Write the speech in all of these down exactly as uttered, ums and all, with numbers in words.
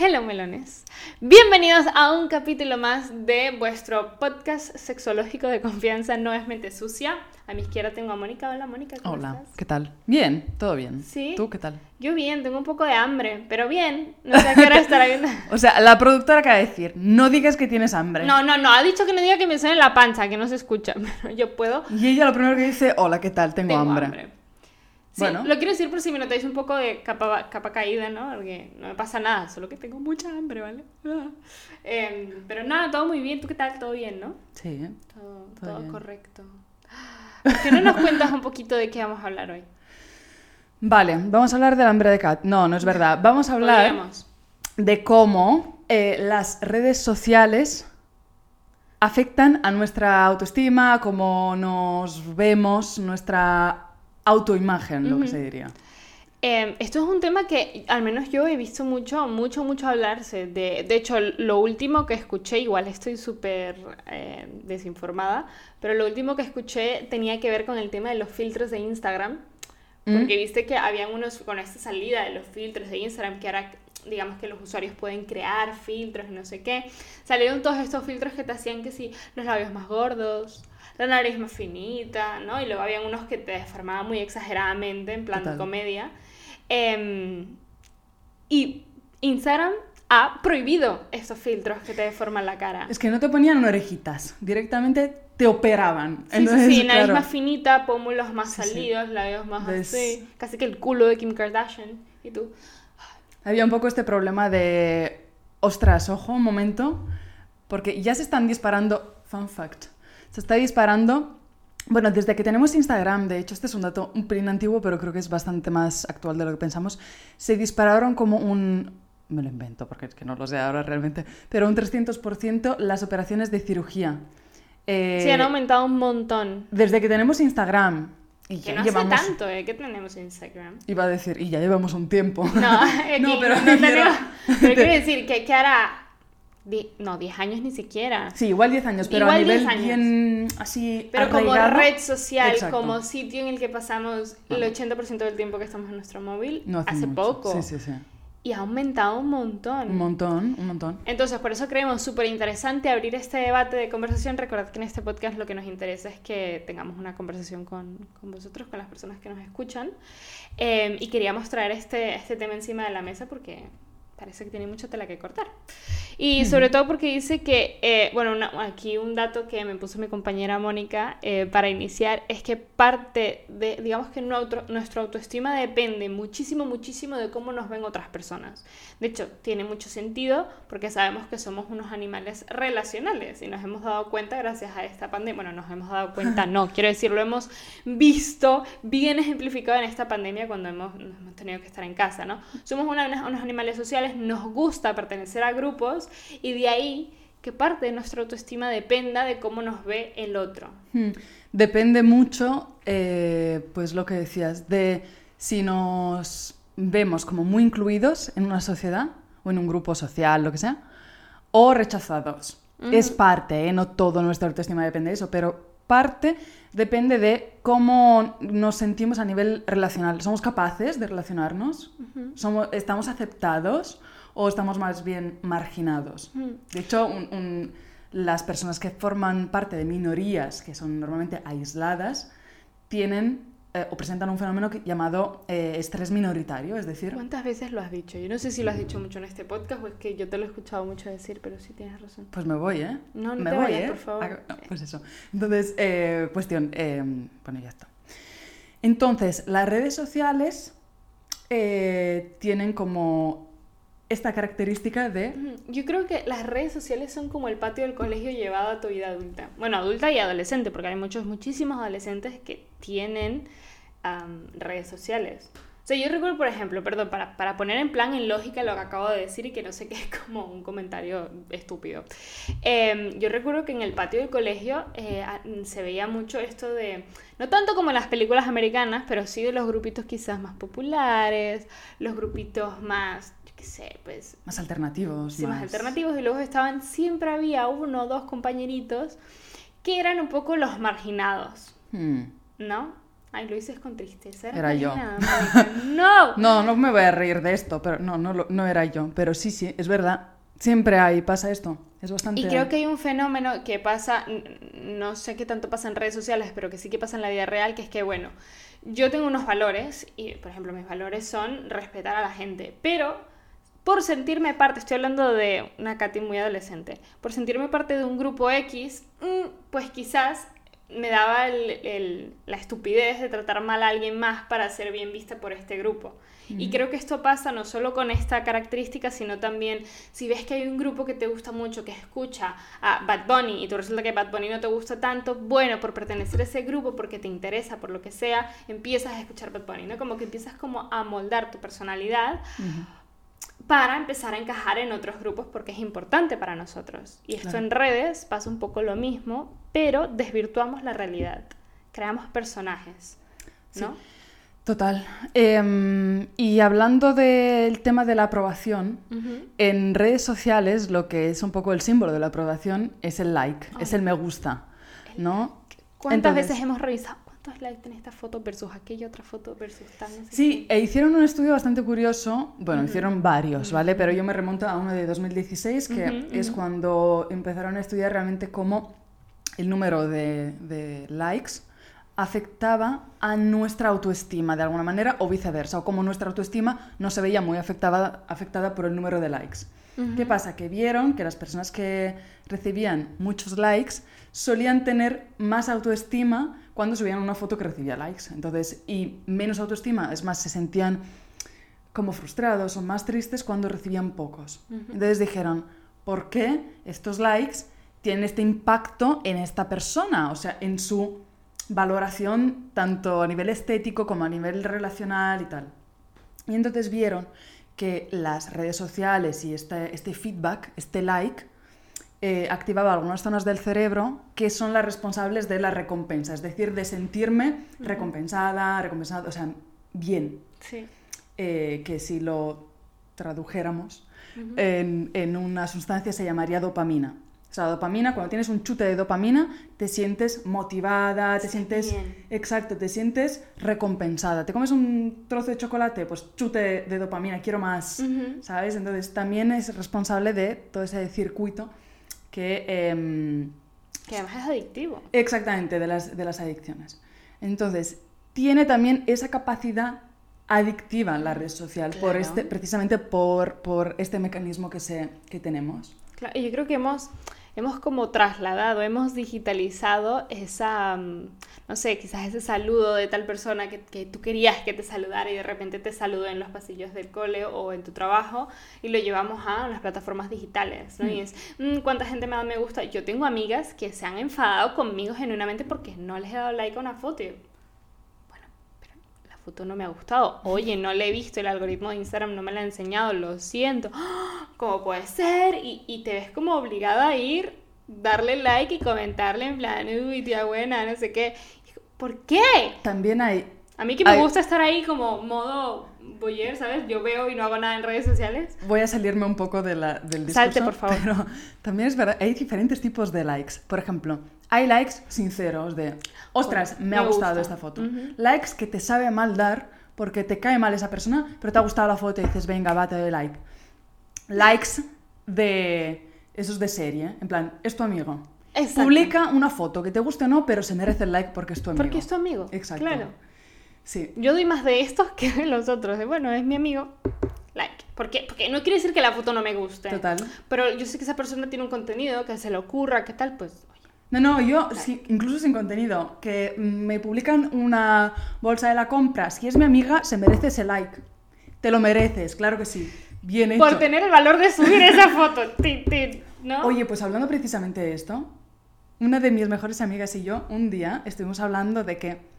Hello melones, bienvenidos a un capítulo más de vuestro podcast sexológico de confianza, No es mente sucia. A mi izquierda tengo a Mónica. Hola Mónica, ¿cómo Hola, estás? ¿Qué tal? Bien, todo bien. ¿Sí? ¿Tú qué tal? Yo bien, tengo un poco de hambre, pero bien, no sé a qué hora estará viendo. O sea, la productora acaba de decir, no digas que tienes hambre. No, no, no, ha dicho que no diga que me suene la panza, que no se escucha, pero yo puedo. Y ella lo primero que dice, hola, ¿qué tal? Tengo, tengo hambre. hambre. Sí, bueno. Lo quiero decir por si me notáis un poco de capa, capa caída, ¿no? Porque no me pasa nada, solo que tengo mucha hambre, ¿vale? eh, pero nada, todo muy bien. ¿Tú qué tal? ¿Todo bien, no? Sí. Todo, todo, todo bien. Correcto. ¿Por qué no nos cuentas un poquito de qué vamos a hablar hoy? Vale, vamos a hablar del hambre de Kat. No, no es verdad. Vamos a hablar Podríamos. de cómo eh, las redes sociales afectan a nuestra autoestima, cómo nos vemos, nuestra autoimagen, lo uh-huh. que se diría. Eh, esto es un tema que al menos yo he visto mucho, mucho, mucho hablarse. De, de hecho, lo último que escuché, igual estoy súper eh, desinformada, pero lo último que escuché tenía que ver con el tema de los filtros de Instagram. Porque ¿Mm? viste que habían unos, con esta salida de los filtros de Instagram, que ahora digamos que los usuarios pueden crear filtros y no sé qué, salieron todos estos filtros que te hacían que sí, los labios más gordos, la nariz más finita, ¿no? Y luego habían unos que te deformaban muy exageradamente, en plan de comedia. Eh, y Instagram ha prohibido estos filtros que te deforman la cara. Es que no te ponían orejitas, directamente te operaban. Sí, entonces, sí, sí, nariz claro. más finita, pómulos más sí, salidos, sí. labios más Des... así, casi que el culo de Kim Kardashian. Y tú... Había un poco este problema de... Ostras, ojo, un momento, porque ya se están disparando... Fun fact. Se está disparando... Bueno, desde que tenemos Instagram, de hecho, este es un dato un pelín antiguo, pero creo que es bastante más actual de lo que pensamos, se dispararon como un... Me lo invento, porque es que no lo sé ahora realmente, pero un trescientos por ciento las operaciones de cirugía. Eh, sí, han aumentado un montón. Desde que tenemos Instagram... Y que no llevamos... hace tanto, ¿eh? Que tenemos Instagram. Iba a decir, y ya llevamos un tiempo. No, eh, no pero... No quiero... tenemos... Pero quiero decir que, que ahora... Die... No, diez años ni siquiera. Sí, igual diez años, pero igual a nivel diez años. Bien así... Pero arraigado. Como red social, exacto. Como sitio en el que pasamos el ochenta por ciento del tiempo que estamos en nuestro móvil, no hace, hace poco. Sí, sí, sí. Y ha aumentado un montón. Un montón, un montón. Entonces, por eso creemos súper interesante abrir este debate de conversación. Recordad que en este podcast lo que nos interesa es que tengamos una conversación con, con vosotros, con las personas que nos escuchan. Eh, y queríamos traer este, este tema encima de la mesa porque parece que tiene mucha tela que cortar. Y sobre todo porque dice que, eh, bueno, una, aquí un dato que me puso mi compañera Mónica eh, para iniciar es que parte de, digamos que nuestro, nuestra autoestima depende muchísimo, muchísimo de cómo nos ven otras personas. De hecho, tiene mucho sentido porque sabemos que somos unos animales relacionales y nos hemos dado cuenta gracias a esta pandemia. Bueno, nos hemos dado cuenta, no, quiero decir, lo hemos visto bien ejemplificado en esta pandemia cuando hemos, hemos tenido que estar en casa, ¿no? Somos una, una, unos animales sociales, nos gusta pertenecer a grupos. Y de ahí que parte de nuestra autoestima dependa de cómo nos ve el otro. Hmm. Depende mucho, eh, pues lo que decías, de si nos vemos como muy incluidos en una sociedad o en un grupo social, lo que sea, o rechazados. Uh-huh. Es parte, ¿eh? No todo nuestra autoestima depende de eso, pero parte depende de cómo nos sentimos a nivel relacional. ¿Somos capaces de relacionarnos? Uh-huh. ¿Somos, estamos aceptados? ¿O estamos más bien marginados? Mm. De hecho, un, un, las personas que forman parte de minorías, que son normalmente aisladas, tienen eh, o presentan un fenómeno que, llamado eh, estrés minoritario, es decir... ¿Cuántas veces lo has dicho? Yo no sé si lo has dicho mucho en este podcast o es que yo te lo he escuchado mucho decir, pero sí tienes razón. Pues me voy, ¿eh? No, no me te voy, vayas, ¿eh? Por favor. Ah, no, pues eso. Entonces, eh, cuestión... Eh, bueno, ya está. Entonces, las redes sociales eh, tienen como... esta característica de... Yo creo que las redes sociales son como el patio del colegio llevado a tu vida adulta. Bueno, adulta y adolescente, porque hay muchos, muchísimos adolescentes que tienen um, redes sociales. O sea, yo recuerdo, por ejemplo, perdón, para, para poner en plan en lógica lo que acabo de decir y que no sé qué es como un comentario estúpido. Eh, yo recuerdo que en el patio del colegio eh, se veía mucho esto de, no tanto como en las películas americanas, pero sí de los grupitos quizás más populares, los grupitos más... Sé, pues, más alternativos. Sí, más... más alternativos. Y luego estaban, siempre había uno o dos compañeritos que eran un poco los marginados, hmm. ¿no? Ay, lo dices con tristeza. Era, era yo. ¡No! No, no me voy a reír de esto, pero no, no, no era yo. Pero sí, sí, es verdad. Siempre hay, pasa esto. Es bastante... Y creo que hay un fenómeno que pasa, no sé qué tanto pasa en redes sociales, pero que sí que pasa en la vida real, que es que, bueno, yo tengo unos valores, y, por ejemplo, mis valores son respetar a la gente, pero... por sentirme parte, estoy hablando de una Katy muy adolescente, por sentirme parte de un grupo X, pues quizás me daba el, el, la estupidez de tratar mal a alguien más para ser bien vista por este grupo. Mm-hmm. Y creo que esto pasa no solo con esta característica, sino también si ves que hay un grupo que te gusta mucho, que escucha a Bad Bunny, y tú resulta que Bad Bunny no te gusta tanto, bueno, por pertenecer a ese grupo, porque te interesa, por lo que sea, empiezas a escuchar Bad Bunny, ¿no? Como que empiezas como a moldar tu personalidad, mm-hmm, para empezar a encajar en otros grupos porque es importante para nosotros. Y esto, claro, en redes pasa un poco lo mismo, pero desvirtuamos la realidad. Creamos personajes, ¿no? Sí. Total. Eh, y hablando del tema de la aprobación, uh-huh, en redes sociales lo que es un poco el símbolo de la aprobación es el like, oh, es el me gusta, ¿no? ¿Cuántas Entonces... veces hemos revisado? ¿Cuántos likes en esta foto versus aquella otra foto versus tal? Sí, e hicieron un estudio bastante curioso. Bueno, uh-huh, hicieron varios, ¿vale? Pero yo me remonto a uno de dos mil dieciséis, que uh-huh, uh-huh, es cuando empezaron a estudiar realmente cómo el número de, de likes afectaba a nuestra autoestima de alguna manera, o viceversa, o cómo nuestra autoestima no se veía muy afectada, afectada por el número de likes. Uh-huh. ¿Qué pasa? Que vieron que las personas que recibían muchos likes solían tener más autoestima cuando subían una foto que recibía likes. Entonces, y menos autoestima, es más, se sentían como frustrados o más tristes cuando recibían pocos. Uh-huh. Entonces dijeron, ¿por qué estos likes tienen este impacto en esta persona? O sea, en su valoración, tanto a nivel estético como a nivel relacional y tal. Y entonces vieron que las redes sociales y este, este feedback, este like, Eh, activaba algunas zonas del cerebro que son las responsables de la recompensa, es decir, de sentirme recompensada, recompensada, o sea, bien. Sí. Eh, que si lo tradujéramos uh-huh, en, en una sustancia se llamaría dopamina. O sea, dopamina, cuando tienes un chute de dopamina, te sientes motivada, te sí, sientes... Bien. Exacto, te sientes recompensada. Te comes un trozo de chocolate, pues chute de dopamina, quiero más, uh-huh, ¿sabes? Entonces también es responsable de todo ese circuito que... Eh, que además es adictivo. Exactamente, de las, de las adicciones. Entonces, tiene también esa capacidad adictiva en la red social, claro, por este, precisamente por, por este mecanismo que, se, que tenemos. Claro, y yo creo que hemos, hemos como trasladado, hemos digitalizado esa, no sé, quizás ese saludo de tal persona que, que tú querías que te saludara y de repente te saludó en los pasillos del cole o en tu trabajo y lo llevamos a las plataformas digitales, ¿no? Mm. Y es, mmm, ¿cuánta gente me da me gusta? Yo tengo amigas que se han enfadado conmigo genuinamente porque no les he dado like a una foto. Y, bueno, pero la foto no me ha gustado. Oye, no la he visto, el algoritmo de Instagram no me la ha enseñado, lo siento. ¿Cómo puede ser? Y, y te ves como obligada a ir, darle like y comentarle en plan, uy, tía buena, no sé qué. ¿Por qué? También hay... A mí que me hay... gusta estar ahí como modo voyeur, ¿sabes? Yo veo y no hago nada en redes sociales. Voy a salirme un poco de la, del discurso. Salte, por favor. Pero también es verdad, hay diferentes tipos de likes. Por ejemplo, hay likes sinceros de, ostras, me, me ha gustado gusta. esta foto. Uh-huh. Likes que te sabe mal dar porque te cae mal esa persona, pero te ha gustado la foto y dices, venga, va, te doy like. Likes de esos de serie, en plan, es tu amigo. Exacto. Publica una foto que te guste o no, pero se merece el like porque es tu amigo. Porque es tu amigo. Exacto. Claro. Sí. Yo doy más de estos que de los otros. De, bueno, es mi amigo. Like. ¿Por qué? Porque no quiere decir que la foto no me guste. Total. Pero yo sé que esa persona tiene un contenido, que se le ocurra, que tal, pues... Oye. No, no, yo, like. si, incluso sin contenido, que me publican una bolsa de la compra. Si es mi amiga, se merece ese like. Te lo mereces, claro que sí. Bien hecho. Por tener el valor de subir esa foto. Tin, tin, ¿no? Oye, pues hablando precisamente de esto, una de mis mejores amigas y yo un día estuvimos hablando de que...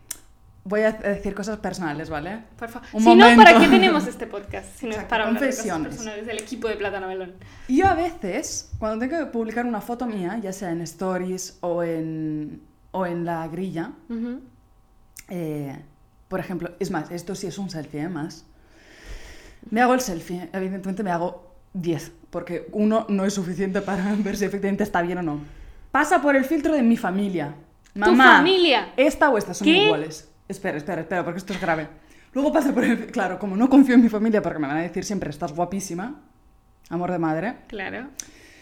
Voy a decir cosas personales, ¿vale? Por favor. Un si momento. No, ¿para qué tenemos este podcast? Si no, exacto, es para hablar de cosas personales del equipo de Platanomelón. Yo a veces, cuando tengo que publicar una foto mía, ya sea en Stories o en, o en la grilla, uh-huh, eh, por ejemplo, es más, esto sí es un selfie, ¿eh? Más... Me hago el selfie, evidentemente me hago diez, porque uno no es suficiente para ver si efectivamente está bien o no. Pasa por el filtro de mi familia. Mamá, ¿tu familia? Esta o esta son ¿Qué? Iguales. Espera, espera, espera, porque esto es grave. Luego pasa por el... Claro, como no confío en mi familia porque me van a decir siempre, estás guapísima, amor de madre. Claro,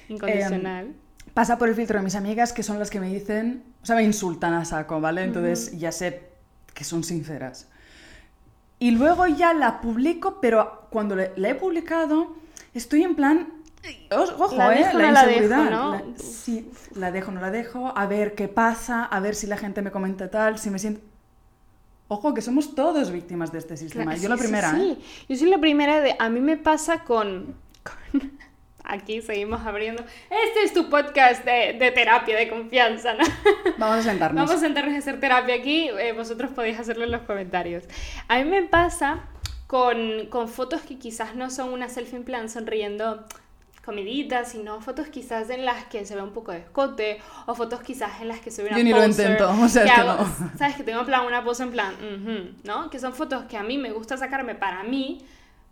incondicional. Eh, pasa por el filtro de mis amigas, que son las que me dicen... O sea, me insultan a saco, ¿vale? Entonces uh-huh. ya sé que son sinceras. Y luego ya la publico, pero cuando le, la he publicado, estoy en plan... Ojo, la dejo, eh, no la inseguridad. Dejo, ¿no? La, sí, la dejo, no la dejo. A ver qué pasa, a ver si la gente me comenta tal, si me siento... Ojo, que somos todos víctimas de este sistema. Claro, yo sí, la primera, sí, ¿eh? Sí, yo soy la primera de... A mí me pasa con... con... Aquí seguimos abriendo... Este es tu podcast de, de terapia, de confianza, ¿no? Vamos a sentarnos. Vamos a sentarnos a hacer terapia aquí. Eh, vosotros podéis hacerlo en los comentarios. A mí me pasa con, con fotos que quizás no son una selfie en plan sonriendo... comiditas, sino fotos quizás en las que se ve un poco de escote, o fotos quizás en las que se ve una pose. Yo ni poser, lo intento, o sea, que hago, no. Sabes que tengo en plan una pose en plan, uh-huh, ¿no? Que son fotos que a mí me gusta sacarme para mí,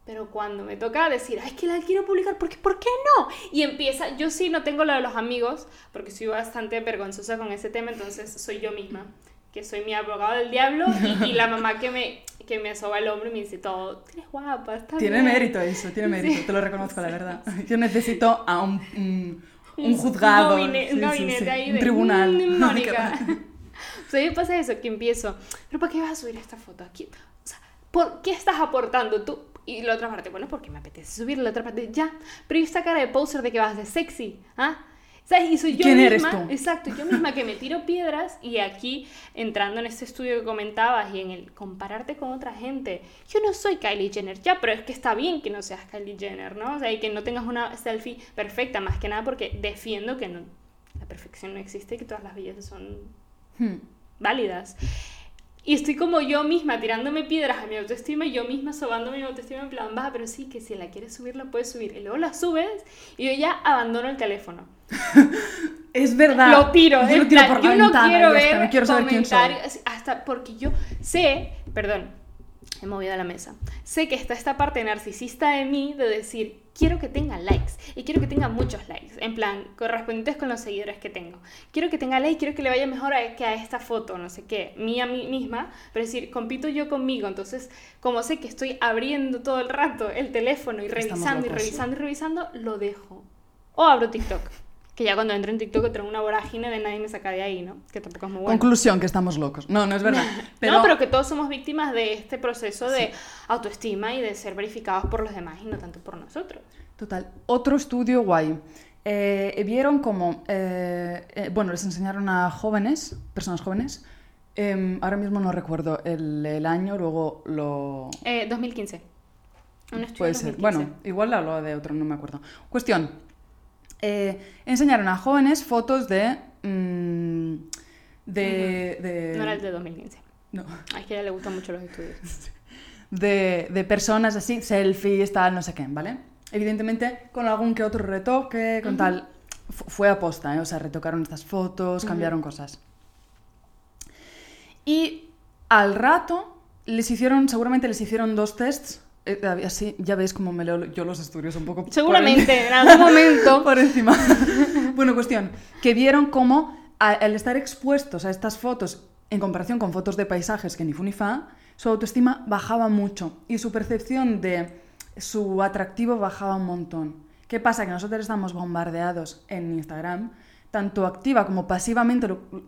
pero cuando me toca decir, ay, es que la quiero publicar, ¿por qué, ¿por qué no? Y empieza, yo sí no tengo lo de los amigos, porque soy bastante vergonzosa con ese tema, entonces soy yo misma, que soy mi abogado del diablo, y, y la mamá que me... que me soba el hombro y me dice todo, eres guapa, está tiene bien. Mérito eso, tiene mérito, sí. Te lo reconozco, la verdad. Yo necesito a un, un, un juzgado, un gabinete, sí, un, gabinete sí, sí. Ahí de, un tribunal. Mónica. O sea, me pasa eso, que empiezo, pero ¿para qué vas a subir esta foto aquí? O sea, ¿por qué estás aportando tú? Y la otra parte, bueno, porque me apetece subir, la otra parte, ya, pero esta cara de poser de que vas de sexy, ¿ah? ¿Sabes? Y soy yo ¿Quién misma, eres tú? Exacto, yo misma que me tiro piedras y aquí, entrando en este estudio que comentabas y en el compararte con otra gente, yo no soy Kylie Jenner, ya, pero es que está bien que no seas Kylie Jenner, ¿no? O sea, y que no tengas una selfie perfecta, más que nada porque defiendo que no, la perfección no existe y que todas las bellezas son hmm. válidas. Y estoy como yo misma tirándome piedras a mi autoestima, yo misma sobando mi autoestima en plan baja, pero sí, que si la quieres subir, la puedes subir. Y luego la subes y yo ya abandono el teléfono. Es verdad. Lo tiro. Yo lo tiro por la ventana. Yo no quiero ver no quiero saber comentarios. Quién soy. Hasta porque yo sé, perdón, he movido la mesa. Sé que está esta parte narcisista de mí de decir, quiero que tenga likes y quiero que tenga muchos likes, en plan, correspondientes con los seguidores que tengo. Quiero que tenga likes, quiero que le vaya mejor a, que a esta foto, no sé qué, mía mí misma, pero es decir, compito yo conmigo. Entonces, como sé que estoy abriendo todo el rato el teléfono y revisando y revisando y revisando, lo dejo. O abro TikTok, que ya cuando entro en TikTok tengo una vorágine de nadie me saca de ahí, ¿no? Que tampoco es muy bueno. Conclusión, que estamos locos. No, no es verdad. Pero... No, pero que todos somos víctimas de este proceso de sí. autoestima y de ser verificados por los demás y no tanto por nosotros. Total. Otro estudio guay. Eh, vieron como... Eh, eh, bueno, les enseñaron a jóvenes, personas jóvenes. Eh, ahora mismo no recuerdo el, el año, luego lo... Eh, dos mil quince. Un estudio Puede dos mil quince. Ser. Bueno, igual hablaba de otro, no me acuerdo. Cuestión... Eh, enseñaron a jóvenes fotos de... Mmm, de, uh-huh. de... No era el de dos mil quince. No. A ella le gustan mucho los estudios. De, de personas así, selfies, tal, no sé qué, ¿vale? Evidentemente, con algún que otro retoque, con uh-huh. tal... F- fue aposta, ¿eh? O sea, retocaron estas fotos, cambiaron uh-huh. cosas. Y al rato les hicieron, seguramente les hicieron dos tests... Así, ya veis cómo me leo yo los estudios un poco... Seguramente, en, en algún momento. Por encima. Bueno, cuestión. Que vieron cómo al estar expuestos a estas fotos, en comparación con fotos de paisajes que ni fu ni fa, su autoestima bajaba mucho y su percepción de su atractivo bajaba un montón. ¿Qué pasa? Que nosotros estamos bombardeados en Instagram, tanto activa como pasivamente,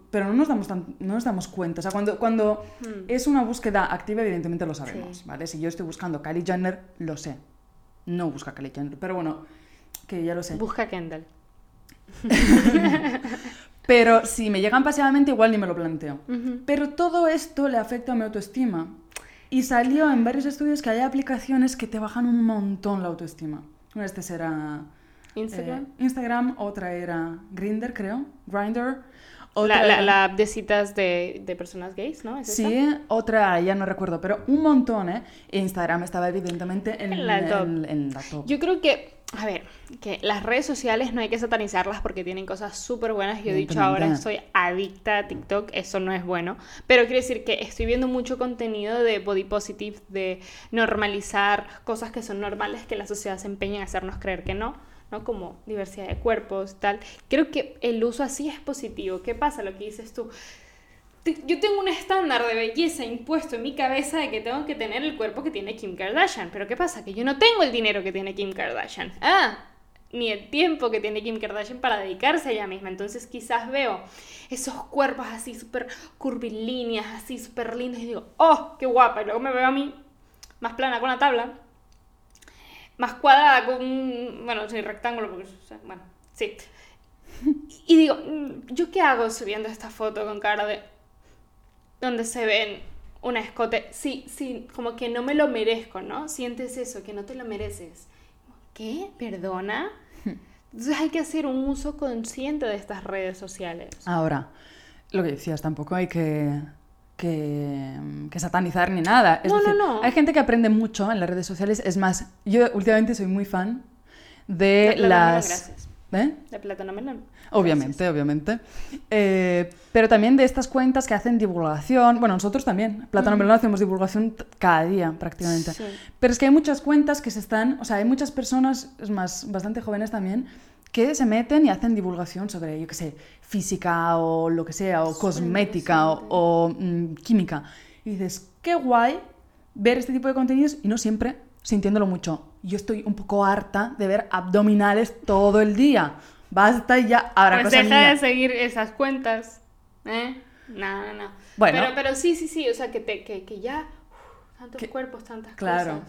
pero no nos damos, tan, no nos damos cuenta. O sea, cuando, cuando hmm. es una búsqueda activa, evidentemente lo sabemos, sí. ¿vale? Si yo estoy buscando Kylie Jenner, lo sé. No busca Kylie Jenner, pero bueno, que ya lo sé. Busca Kendall. Pero si me llegan pasivamente, igual ni me lo planteo. Uh-huh. Pero todo esto le afecta a mi autoestima. Y salió en varios estudios que hay aplicaciones que te bajan un montón la autoestima. Este será... Instagram. Eh, Instagram, otra era Grindr, creo. Grindr. Otra... La, la, la app de citas de, de personas gays, ¿no? ¿Es sí, esa? Otra, ya no recuerdo, pero un montón, ¿eh? Instagram estaba evidentemente en, en, la, top. En, en la top. Yo creo que, a ver, que las redes sociales no hay que satanizarlas porque tienen cosas súper buenas. Yo he dicho ahora que soy adicta a TikTok, eso no es bueno. Pero quiere decir que estoy viendo mucho contenido de body positive, de normalizar cosas que son normales que la sociedad se empeña en hacernos creer que no. ¿no? Como diversidad de cuerpos, tal. Creo que el uso así es positivo. ¿Qué pasa? Lo que dices tú. yo tengo un estándar de belleza impuesto en mi cabeza de que tengo que tener el cuerpo que tiene Kim Kardashian. Pero ¿qué pasa? Que yo no tengo el dinero que tiene Kim Kardashian. Ah, ni el tiempo que tiene Kim Kardashian para dedicarse a ella misma. Entonces quizás veo esos cuerpos así súper curvilíneas, así súper lindos y digo, ¡oh, qué guapa! Y luego me veo a mí más plana con la tabla, más cuadrada con... Bueno, soy rectángulo porque... Bueno, sí. Y digo, ¿yo qué hago subiendo esta foto con cara de... donde se ven un escote, sí, sí, como que no me lo merezco, ¿no? Sientes eso, que no te lo mereces. ¿Qué? ¿Perdona? Entonces hay que hacer un uso consciente de estas redes sociales. Ahora, lo que decías, tampoco hay que, que, que satanizar ni nada. Es no, decir, no, no. Hay gente que aprende mucho en las redes sociales. Es más, yo últimamente soy muy fan de, de las... Gracias. ¿Eh? De Platanomelón. Obviamente, gracias. obviamente. Eh, pero también de estas cuentas que hacen divulgación. Bueno, nosotros también. Platanomelón mm. hacemos divulgación t- cada día, prácticamente. Sí. Pero es que hay muchas cuentas que se están... O sea, hay muchas personas, es más, bastante jóvenes también, que se meten y hacen divulgación sobre, yo qué sé, física o lo que sea, o cosmética o, o mm, química. Y dices, qué guay ver este tipo de contenidos y no siempre sintiéndolo mucho. Yo estoy un poco harta de ver abdominales todo el día. Basta ya, habrá pues cosa deja mía. De seguir esas cuentas, ¿eh? No, no, no. Bueno. Pero, pero sí, sí, sí, o sea, que, te, que, que ya... Uf, tantos que, cuerpos, tantas claro. cosas.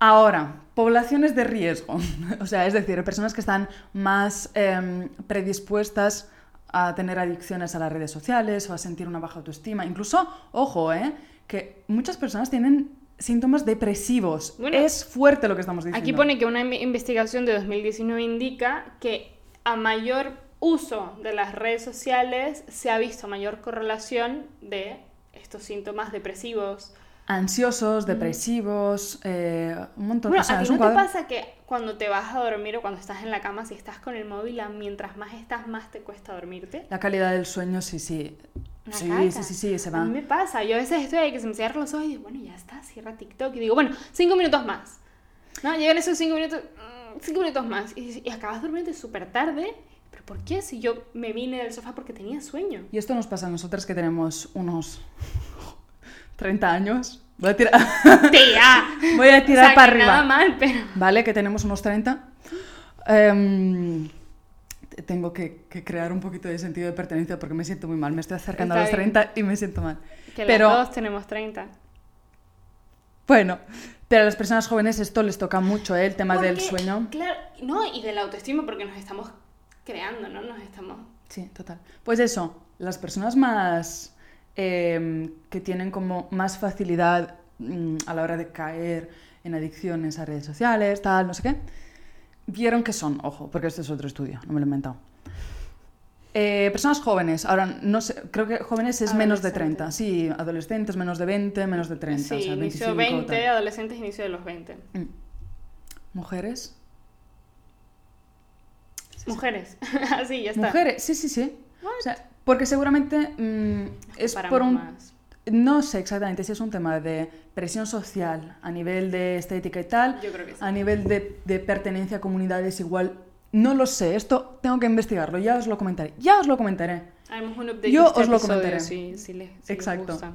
Ahora, poblaciones de riesgo. O sea, es decir, personas que están más eh, predispuestas a tener adicciones a las redes sociales o a sentir una baja autoestima. Incluso, ojo, ¿eh? Que muchas personas tienen... síntomas depresivos. Bueno, es fuerte lo que estamos diciendo. Aquí pone que una investigación de dos mil diecinueve indica que a mayor uso de las redes sociales se ha visto mayor correlación de estos síntomas depresivos. Ansiosos, depresivos, eh, un montón de bueno, cosas. ¿A ti no te pasa que cuando te vas a dormir o cuando estás en la cama, si estás con el móvil, mientras más estás, más te cuesta dormirte? La calidad del sueño, sí, sí. Sí, sí, sí, sí, se va. A mí me pasa, yo a veces estoy ahí que se me cierran los ojos y digo, bueno, ya está, cierra TikTok. Y digo, bueno, cinco minutos más. ¿No? Llegan esos cinco minutos, cinco minutos más. Y, y acabas durmiendo súper tarde. ¿Pero por qué? Si yo me vine del sofá porque tenía sueño. Y esto nos pasa a nosotras que tenemos unos treinta años. Voy a tirar. ¡Tía! Voy a tirar o sea, para arriba. Nada mal, pero. Vale, que tenemos unos treinta. Um... Tengo que, que crear un poquito de sentido de pertenencia porque me siento muy mal. Me estoy acercando Está a los treinta bien. Y me siento mal. Que pero, los dos tenemos treinta. Bueno, pero a las personas jóvenes esto les toca mucho, ¿eh? El tema porque, del sueño. Claro, no, y de la autoestima porque nos estamos creando, ¿no? Nos estamos... Sí, total. Pues eso, las personas más... Eh, que tienen como más facilidad mm, a la hora de caer en adicciones a redes sociales, tal, no sé qué... Vieron que son, ojo, porque este es otro estudio, no me lo he inventado. Eh, personas jóvenes, ahora no sé, creo que jóvenes es menos de treinta, sí, adolescentes menos de veinte, menos de treinta. Sí, o sea, inicio veinte, adolescentes inicio de los veinte. ¿Mujeres? Sí, mujeres, así sí, ya está. Mujeres, sí, sí, sí. O sea, porque seguramente mmm, es por un... Más. No sé exactamente si es un tema de presión social a nivel de estética y tal, yo creo que sí. A nivel de, de pertenencia a comunidades igual, no lo sé, esto tengo que investigarlo, ya os lo comentaré, ya os lo comentaré. Haremos un update yo este os lo comentaré. Si, si le, si exacto. Gusta.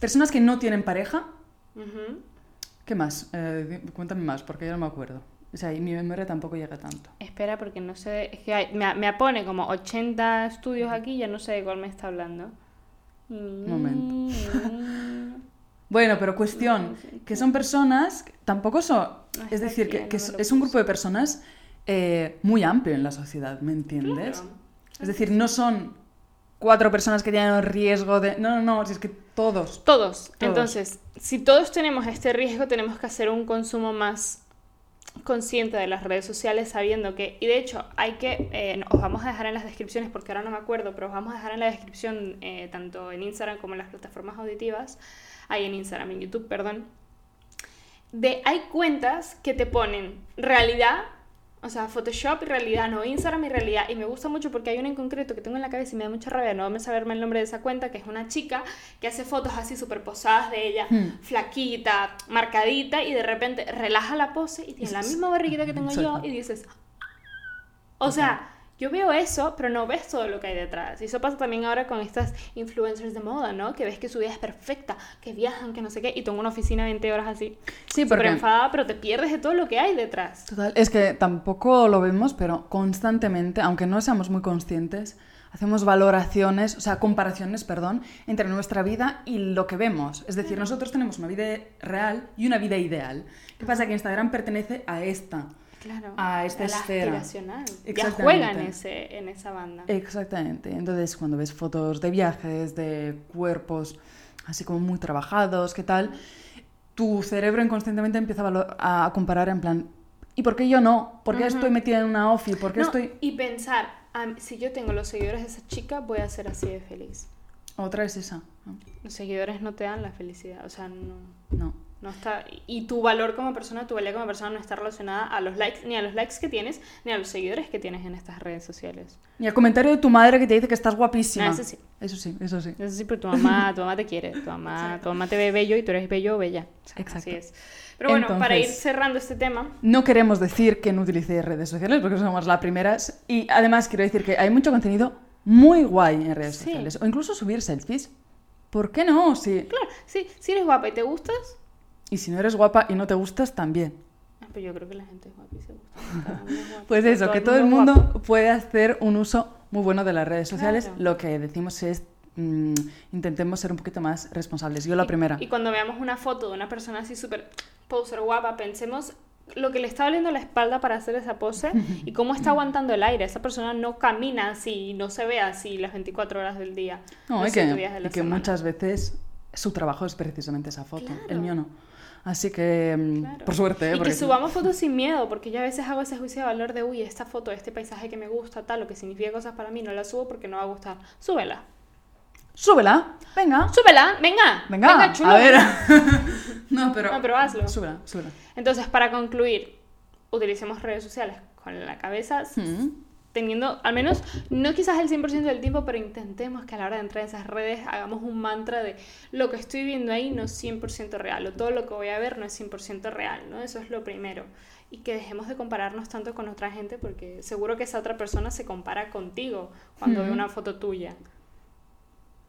Personas que no tienen pareja, uh-huh. ¿Qué más? Eh, cuéntame más, porque yo no me acuerdo. O sea, y mi memoria tampoco llega tanto. Espera, porque no sé, es que hay, me, me pone como ochenta estudios aquí, ya no sé de cuál me está hablando. Momento. Bueno, pero cuestión, que son personas, que tampoco son, es decir, que, que es un grupo de personas eh, muy amplio en la sociedad, ¿me entiendes? Claro. Es decir, no son cuatro personas que tienen riesgo de... No, no, no, es que todos. Todos. Todos. Entonces, si todos tenemos este riesgo, tenemos que hacer un consumo más consciente de las redes sociales sabiendo que, y de hecho hay que eh, os vamos a dejar en las descripciones porque ahora no me acuerdo, pero os vamos a dejar en la descripción eh, tanto en Instagram como en las plataformas auditivas, ahí en Instagram, en YouTube, perdón, de hay cuentas que te ponen realidad, o sea, Photoshop y realidad, no, Instagram y realidad, y me gusta mucho porque hay una en concreto que tengo en la cabeza y me da mucha rabia, no me saberme el nombre de esa cuenta, que es una chica que hace fotos así superposadas de ella, mm. flaquita, marcadita, y de repente relaja la pose y tiene la misma barriguita que tengo yo, y dices, o sea, Yo veo eso, pero no ves todo lo que hay detrás. Y eso pasa también ahora con estas influencers de moda, ¿no? Que ves que su vida es perfecta, que viajan, que no sé qué, y tengo una oficina veinte horas así. Sí, porque... Pero enfadada, pero te pierdes de todo lo que hay detrás. Total, es que tampoco lo vemos, pero constantemente, aunque no seamos muy conscientes, hacemos valoraciones, o sea, comparaciones, perdón, entre nuestra vida y lo que vemos. Es decir, nosotros tenemos una vida real y una vida ideal. ¿Qué pasa? Que Instagram pertenece a esta. Claro, a esta esfera ya juegan ese, en esa banda. Exactamente, entonces cuando ves fotos de viajes, de cuerpos así como muy trabajados, ¿qué tal? Tu cerebro inconscientemente empieza a, valor, a comparar en plan, ¿y por qué yo no? ¿Por qué uh-huh. estoy metida en una ofi? ¿Por qué no, estoy...? Y pensar, si yo tengo los seguidores de esa chica, voy a ser así de feliz. Otra es esa, ¿no? Los seguidores no te dan la felicidad, o sea, no... no. No está, y tu valor como persona, tu valía como persona no está relacionada a los likes, ni a los likes que tienes, ni a los seguidores que tienes en estas redes sociales. Ni al comentario de tu madre que te dice que estás guapísima. No, eso sí. Eso sí, eso sí. Eso sí, pero tu mamá, tu mamá te quiere, tu mamá, tu mamá te ve bello y tú eres bello o bella. O sea, exacto. Así es. Pero bueno, entonces, para ir cerrando este tema... No queremos decir que no utilicéis redes sociales porque somos las primeras. Y además quiero decir que hay mucho contenido muy guay en redes sí. sociales. O incluso subir selfies. ¿Por qué no? Sí. Claro, sí, si eres guapa y te gustas... Y si no eres guapa y no te gustas, también. Ah, pero yo creo que la gente es guapa y se gusta. Pues eso, todo que todo el mundo, mundo puede hacer un uso muy bueno de las redes sociales. Claro. Lo que decimos es, mmm, intentemos ser un poquito más responsables. Yo la y, primera. Y cuando veamos una foto de una persona así súper poser guapa, pensemos lo que le está doliendo la espalda para hacer esa pose y cómo está aguantando el aire. Esa persona no camina así, no se ve así las veinticuatro horas del día. No, y que, y que muchas veces su trabajo es precisamente esa foto. Claro. El mío no. Así que, claro. por suerte. ¿eh? Y porque... que subamos fotos sin miedo, porque yo a veces hago ese juicio de valor de, uy, esta foto, este paisaje que me gusta, tal, o que significa cosas para mí, no la subo porque no va a gustar. Súbela. Súbela, venga. Súbela, venga. Venga, venga chulo. A ver. no, pero... no, pero hazlo. Súbela, súbela. Entonces, para concluir, utilicemos redes sociales con la cabeza, mm. teniendo, al menos, no quizás el cien por ciento del tiempo, pero intentemos que a la hora de entrar en esas redes hagamos un mantra de lo que estoy viendo ahí no es cien por ciento real, o todo lo que voy a ver no es cien por ciento real, ¿no? Eso es lo primero. Y que dejemos de compararnos tanto con otra gente, porque seguro que esa otra persona se compara contigo cuando mm. ve una foto tuya.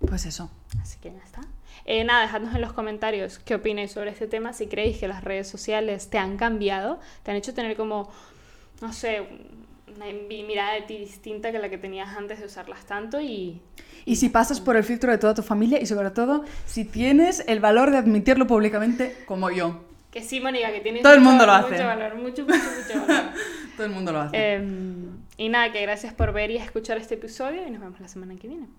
Pues eso. Así que ya está. Eh, nada, dejadnos en los comentarios qué opináis sobre este tema, si creéis que las redes sociales te han cambiado, te han hecho tener como, no sé... una mirada de ti distinta que la que tenías antes de usarlas tanto y... Y si pasas por el filtro de toda tu familia y sobre todo si tienes el valor de admitirlo públicamente como yo. Que sí, Mónica, que tienes todo el mundo valor, lo hace. Mucho valor, mucho, mucho, mucho valor. Todo el mundo lo hace. Eh, y nada, que gracias por ver y escuchar este episodio y nos vemos la semana que viene.